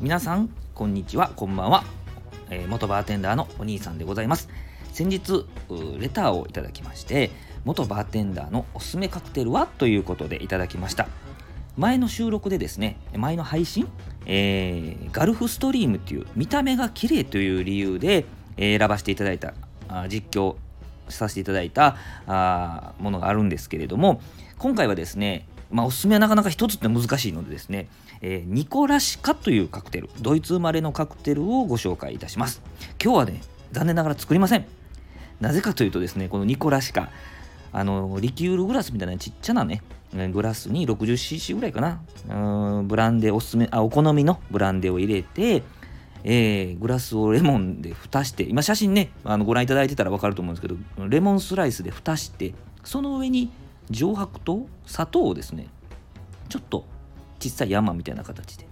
皆さんこんにちは、こんばんは、元バーテンダーのお兄さんでございます。先日レターをいただきまして、元バーテンダーのおすすめカクテルはということでいただきました。前の収録でですね、前の配信、ガルフストリームという見た目が綺麗という理由で選ばせていただいた、実況させていただいたものがあるんですけれども、今回はですね、おすすめはなかなか一つって難しいのでですね、ニコラシカというカクテル、ドイツ生まれのカクテルをご紹介いたします。今日はね、残念ながら作りません。なぜかというとですね、このニコラシカ、リキュールグラスみたいなちっちゃなねグラスに 60cc ぐらいかな、ブランデー、おすすめ、お好みのブランデーを入れて、グラスをレモンで蓋して、今写真ね、ご覧いただいてたら分かると思うんですけど、レモンスライスで蓋して、その上に上白糖、砂糖をですね、ちょっと小さい山みたいな形で、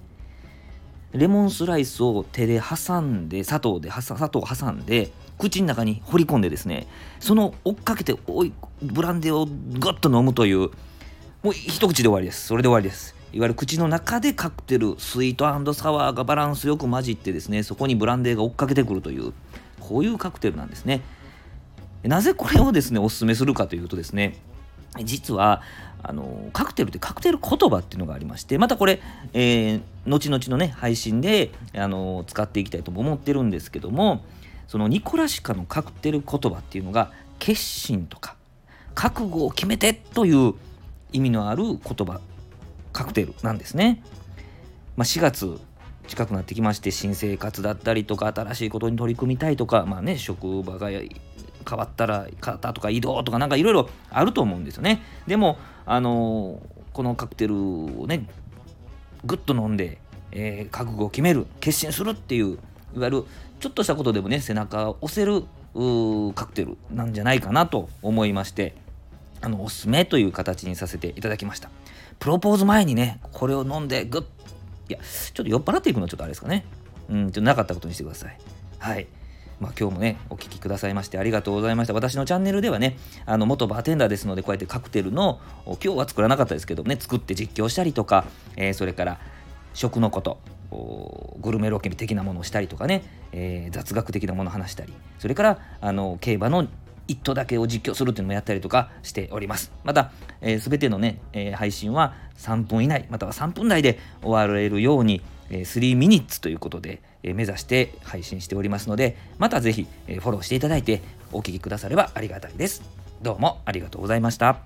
レモンスライスを手で挟んで、砂糖を挟んで口の中に放り込んでですね、その追っかけてブランデーをガッと飲むという、もう一口で終わりです。それで終わりです。いわゆる口の中でカクテル、スイート&サワーがバランスよく混じってですね、そこにブランデーが追っかけてくるという、こういうカクテルなんですね。なぜこれをですねおすすめするかというとですね、実はカクテルってカクテル言葉っていうのがありまして、またこれ、後々のね配信で使っていきたいとも思ってるんですけども、そのニコラシカのカクテル言葉っていうのが、決心とか覚悟を決めてという意味のある言葉、カクテルなんですね。4月近くなってきまして、新生活だったりとか、新しいことに取り組みたいとか、職場が変わったらとか、移動とか、なんかいろいろあると思うんですよね。でもこのカクテルをねぐっと飲んで、覚悟を決める、決心するっていう、いわゆるちょっとしたことでもね背中を押せるカクテルなんじゃないかなと思いまして、おすすめという形にさせていただきました。プロポーズ前にねこれを飲んでグッ、いやちょっと酔っ払っていくのはちょっとあれですかね、ちょっとなかったことにしてください。はい、今日もねお聞きくださいましてありがとうございました。私のチャンネルではね、元バーテンダーですので、こうやってカクテルの、今日は作らなかったですけどね、作って実況したりとか、それから食のこと、グルメロケ的なものをしたりとかね、雑学的なものを話したり、それから競馬の一頭だけを実況するっていうのもやったりとかしております。またすべてのね、配信は3分以内または3分台で終われるように、3ミニッツということで、目指して配信しておりますので、またぜひ、フォローしていただいてお聞きくださればありがたいです。どうもありがとうございました。